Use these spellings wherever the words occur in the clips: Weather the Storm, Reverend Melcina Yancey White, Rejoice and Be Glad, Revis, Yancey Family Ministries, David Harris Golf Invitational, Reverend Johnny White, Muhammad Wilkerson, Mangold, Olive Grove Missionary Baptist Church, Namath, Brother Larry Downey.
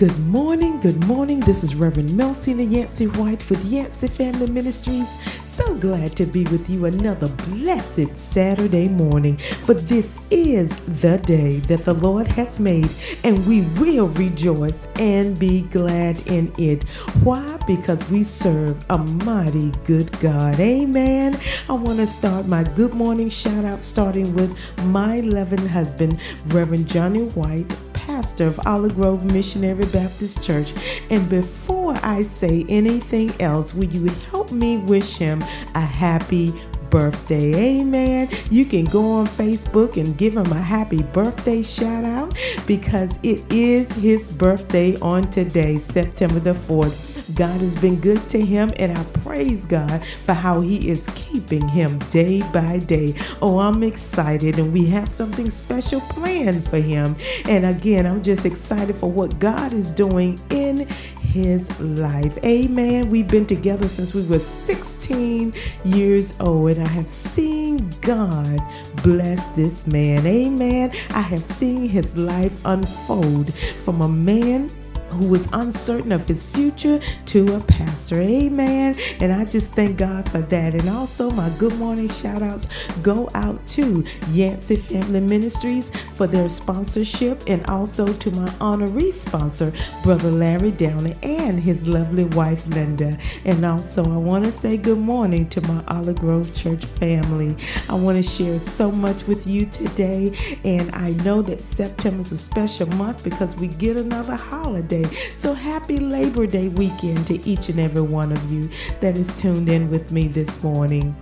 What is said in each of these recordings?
Good morning, good morning. This is Reverend Melcina Yancey White with Yancey Family Ministries. So glad to be with you another blessed Saturday morning. For this is the day that the Lord has made, and we will rejoice and be glad in it. Why? Because we serve a mighty good God. Amen. I want to start my good morning shout out starting with my loving husband, Reverend Johnny White, pastor of Olive Grove Missionary Baptist Church. And before I say anything else, will you help me wish him a happy birthday? Amen. You can go on Facebook and give him a happy birthday shout out because it is his birthday on today, September the 4th. God has been good to him, and I praise God for how he is keeping him day by day. Oh, I'm excited, and we have something special planned for him. And again, I'm just excited for what God is doing in his life. Amen. We've been together since we were 16 years old, and I have seen God bless this man. Amen. I have seen his life unfold from a man who was uncertain of his future to a pastor. Amen. And I just thank God for that. And also my good morning shout outs go out to Yancey Family Ministries for their sponsorship, and also to my honorary sponsor, Brother Larry Downey, and his lovely wife, Linda. And also I want to say good morning to my Olive Grove Church family. I want to share so much with you today. And I know that September is a special month because we get another holiday. So happy Labor Day weekend to each and every one of you that is tuned in with me this morning.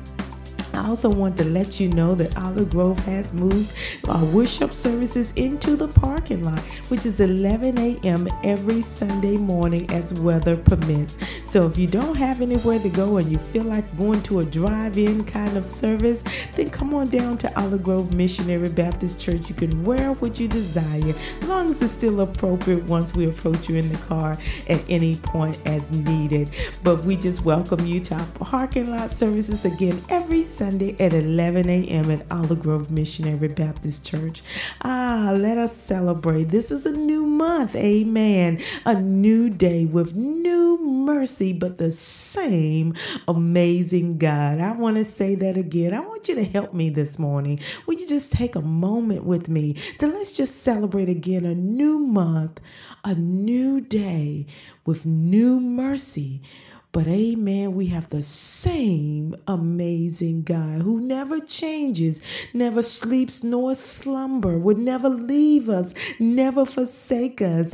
I also want to let you know that Olive Grove has moved our worship services into the parking lot, which is 11 a.m. every Sunday morning as weather permits. So if you don't have anywhere to go and you feel like going to a drive-in kind of service, then come on down to Olive Grove Missionary Baptist Church. You can wear what you desire, as long as it's still appropriate once we approach you in the car at any point as needed. But we just welcome you to our parking lot services again every Sunday at 11 a.m. at Olive Grove Missionary Baptist Church. Let us celebrate. This is a new month. Amen. A new day with new mercy, but the same amazing God. I want to say that again. I want you to help me this morning. Will you just take a moment with me? Then let's just celebrate again a new month, a new day with new mercy. But amen, we have the same amazing God who never changes, never sleeps nor slumber, would never leave us, never forsake us.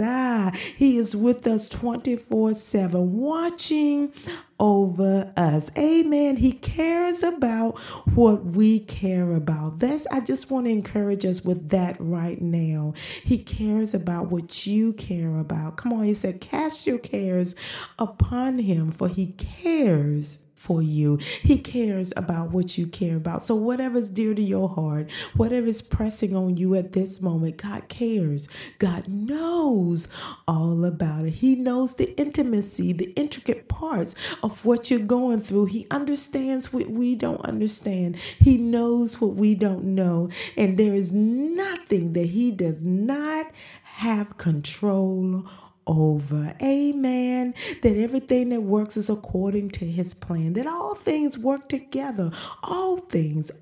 He is with us 24/7, watching over us. Amen. He cares about what we care about. I just want to encourage us with that right now. He cares about what you care about. Come on, he said, cast your cares upon him, for he cares for you. He cares about what you care about. So whatever's dear to your heart, whatever's pressing on you at this moment, God cares. God knows all about it. He knows the intimacy, the intricate parts of what you're going through. He understands what we don't understand. He knows what we don't know. And there is nothing that he does not have control over. Amen. That everything that works is according to his plan, that all things work together. All things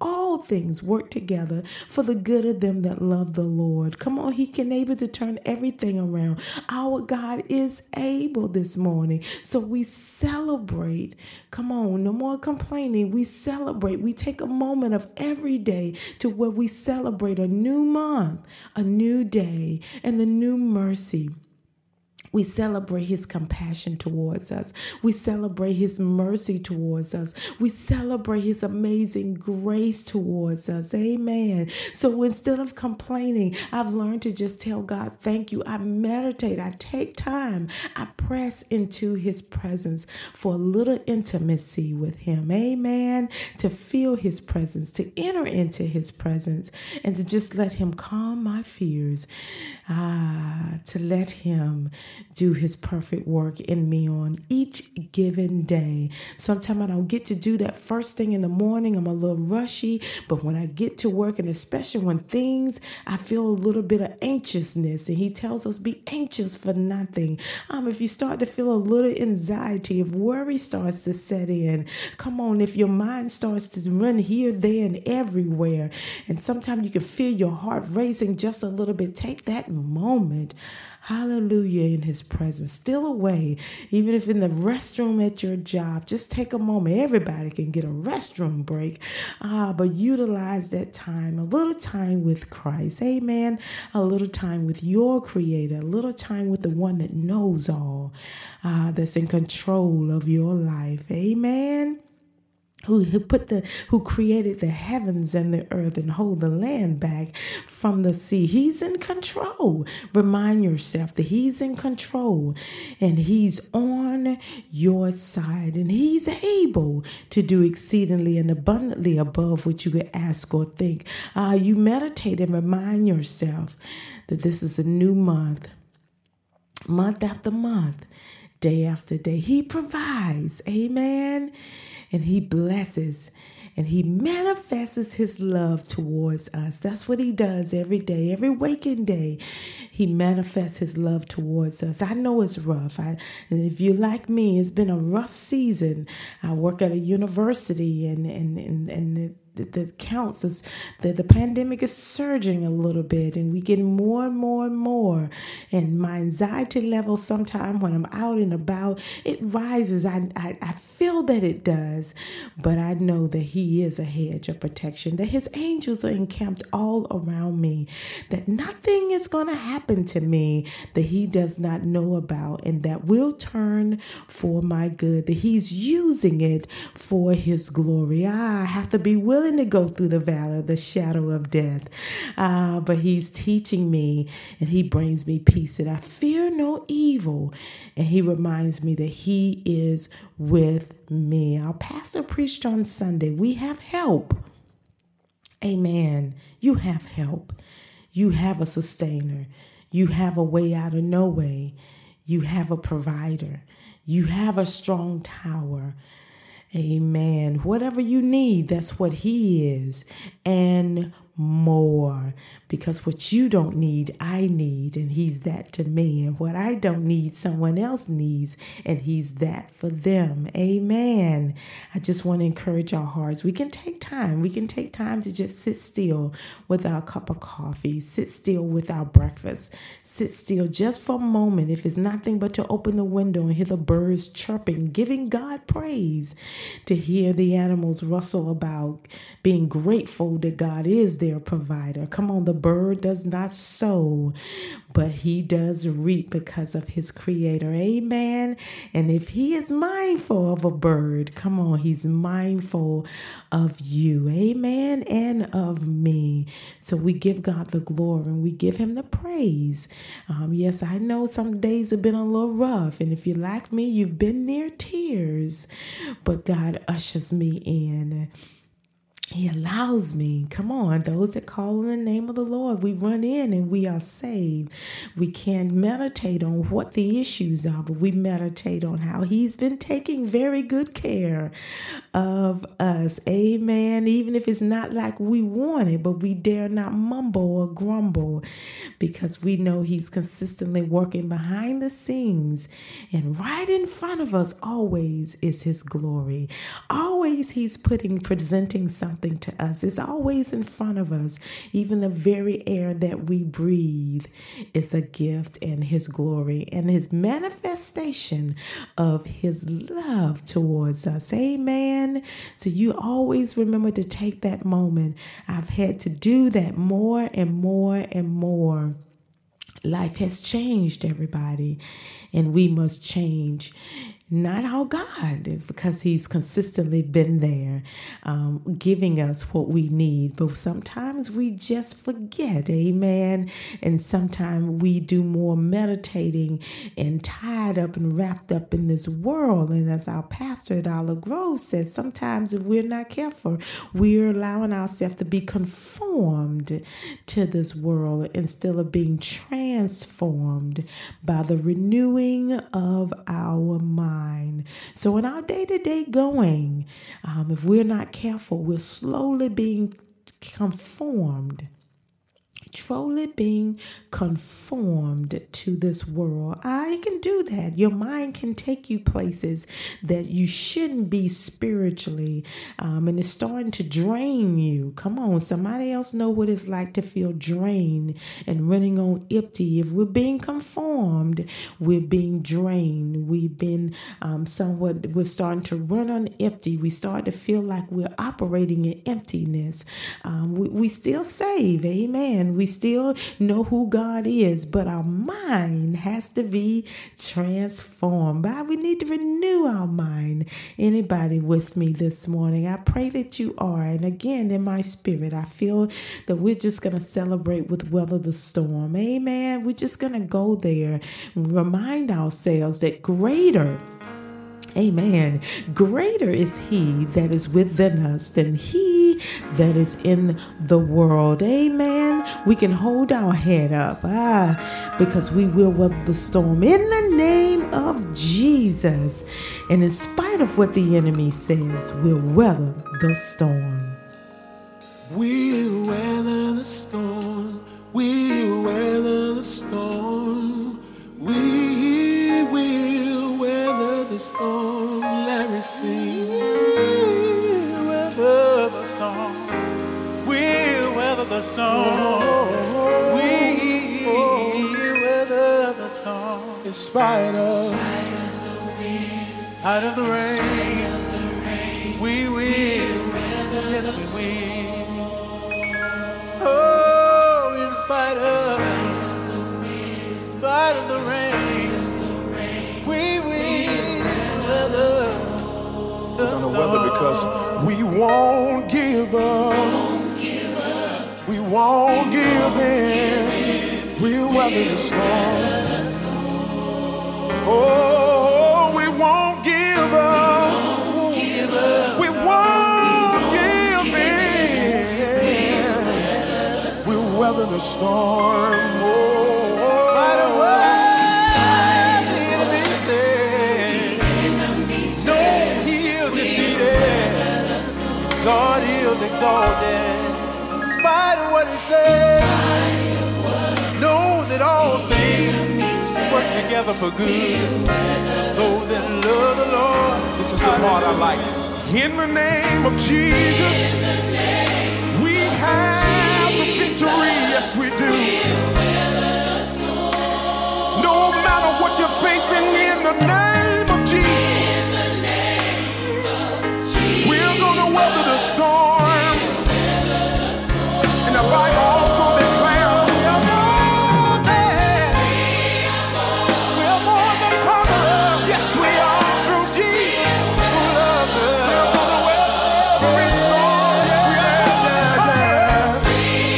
work together for the good of them that love the Lord. Come on, he can able to turn everything around. Our God is able this morning. So we celebrate. Come on, no more complaining. We celebrate. We take a moment of every day to where we celebrate a new month, a new day, and the new mercy. We celebrate his compassion towards us. We celebrate his mercy towards us. We celebrate his amazing grace towards us. Amen. So instead of complaining, I've learned to just tell God, thank you. I meditate. I take time. I press into his presence for a little intimacy with him. Amen. To feel his presence, to enter into his presence, and to just let him calm my fears. to let him do his perfect work in me on each given day. Sometimes I don't get to do that first thing in the morning. I'm a little rushy, but when I get to work, and especially when things, I feel a little bit of anxiousness, and he tells us be anxious for nothing. If you start to feel a little anxiety, if worry starts to set in, come on, if your mind starts to run here, there, and everywhere, and sometimes you can feel your heart racing just a little bit, take that moment, hallelujah, in his presence, still away, even if in the restroom at your job, just take a moment. Everybody can get a restroom break, but utilize that time, a little time with Christ, amen, a little time with your Creator, a little time with the one that knows all, that's in control of your life, amen. Who created the heavens and the earth and hold the land back from the sea. He's in control. Remind yourself that he's in control and he's on your side and he's able to do exceedingly and abundantly above what you could ask or think. You meditate and remind yourself that this is a new month, month after month, day after day. He provides. Amen. And he blesses and he manifests his love towards us. That's what he does every day, every waking day. He manifests his love towards us. I know it's rough. And if you're like me, it's been a rough season. I work at a university and that counts as that the pandemic is surging a little bit and we get more and more and more. And my anxiety level sometimes when I'm out and about, it rises. I feel that it does, but I know that he is a hedge of protection, that his angels are encamped all around me, that nothing is going to happen to me that he does not know about and that will turn for my good, that he's using it for his glory. I have to be willing to go through the valley of the shadow of death, but he's teaching me and he brings me peace and I fear no evil, and he reminds me that he is with me. Our pastor preached on Sunday, we have help. Amen. You have help. You have a sustainer. You have a way out of no way. You have a provider. You have a strong tower. Amen. Whatever you need, that's what he is and more, because what you don't need, I need, and he's that to me. And what I don't need, someone else needs, and he's that for them. Amen. I just want to encourage our hearts. We can take time. We can take time to just sit still with our cup of coffee, sit still with our breakfast, sit still just for a moment. If it's nothing but to open the window and hear the birds chirping, giving God praise, to hear the animals rustle about, being grateful that God is their provider. Come on, the bird does not sow, but he does reap because of his Creator. Amen. And if he is mindful of a bird, come on, he's mindful of you. Amen. And of me. So we give God the glory and we give him the praise. Yes, I know some days have been a little rough. And if you're like me, you've been near tears, but God ushers me in. He allows me. Come on, those that call on the name of the Lord, we run in and we are saved. We can't meditate on what the issues are, but we meditate on how he's been taking very good care of us. Amen. Even if it's not like we want it, but we dare not mumble or grumble because we know he's consistently working behind the scenes, and right in front of us always is his glory. Always he's presenting something to us. It's always in front of us. Even the very air that we breathe is a gift, and his glory and his manifestation of his love towards us. Amen. So you always remember to take that moment. I've had to do that more and more and more. Life has changed, everybody, and we must change. not our God, because he's consistently been there giving us what we need. But sometimes we just forget, amen. And sometimes we do more meditating and tied up and wrapped up in this world. And as our pastor at Olive Grove says, sometimes if we're not careful, we're allowing ourselves to be conformed to this world instead of being transformed by the renewing of our mind. So in our day-to-day going, if we're not careful, we're slowly being conformed. Truly being conformed to this world. It can do that. Your mind can take you places that you shouldn't be spiritually, and it's starting to drain you. Come on, somebody else know what it's like to feel drained and running on empty. If we're being conformed, we're being drained. We've been somewhat. We're starting to run on empty. We start to feel like we're operating in emptiness. We still save, amen. We still know who God is, but our mind has to be transformed. We need to renew our mind. Anybody with me this morning? I pray that you are. And again, in my spirit, I feel that we're just going to celebrate with Weather the Storm. Amen. We're just going to go there and remind ourselves that greater, amen, greater is he that is within us than he that is in the world. Amen. We can hold our head up because we will weather the storm in the name of Jesus. And in spite of what the enemy says, we'll weather the storm. We'll weather the storm. We'll weather the storm. We will weather the storm, Larry sing. We'll weather the storm. We'll weather the storm. We'll weather the storm. In spite of the wind, out of the rain, we will weather the storm. Oh, in spite of the rain, we will weather the storm. We're gonna weather because we won't give up. We won't give in. We'll weather the storm. Oh, we won't give up. We won't give in. We'll weather the storm. Oh. God is exalted, in spite of what he says. Know that all things work together for good. Those that love the Lord. This is the part I like. In the name of Jesus, we have the victory. Yes, we do. No matter what you're facing, in the name of Jesus. Weather the storm. And the Bible also declares we are more than conquerors. Yes, we are through Jesus who loves us. We are going to weather every storm. We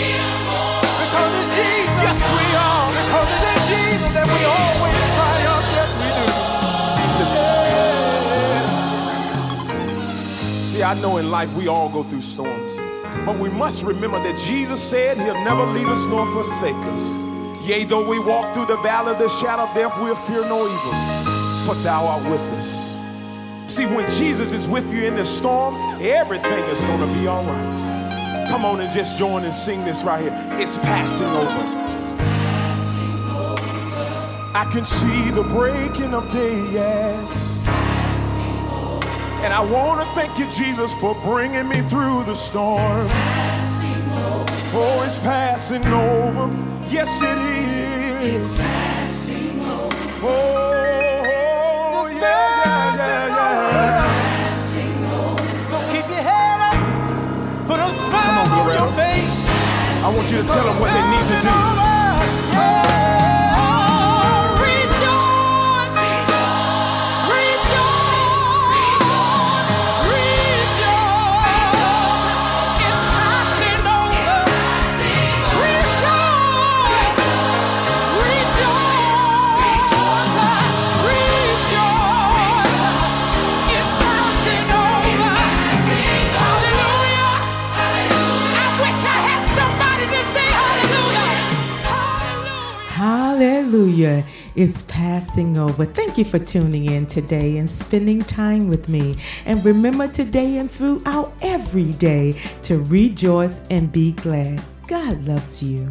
are more than conquerors. Because of Jesus, yes we are. Because of the Jesus that we always triumph. Yes we do. I know in life we all go through storms, but we must remember that Jesus said he'll never leave us nor forsake us. Yea, though we walk through the valley of the shadow of death, we'll fear no evil, for thou art with us. See, when Jesus is with you in the storm, everything is going to be all right. Come on and just join and sing this right here. It's passing over. It's passing over. I can see the breaking of day, yes. And I want to thank you, Jesus, for bringing me through the storm. It's passing over. Oh, it's passing over. Yes, it is. It's passing over. Oh, yeah. It's passing over. So keep your head up. Put a smile on your face. I want you to tell them what they need to do. Yeah. Oh, rejoice. hallelujah, is passing over. Thank you for tuning in today and spending time with me. And remember today and throughout every day to rejoice and be glad. God loves you.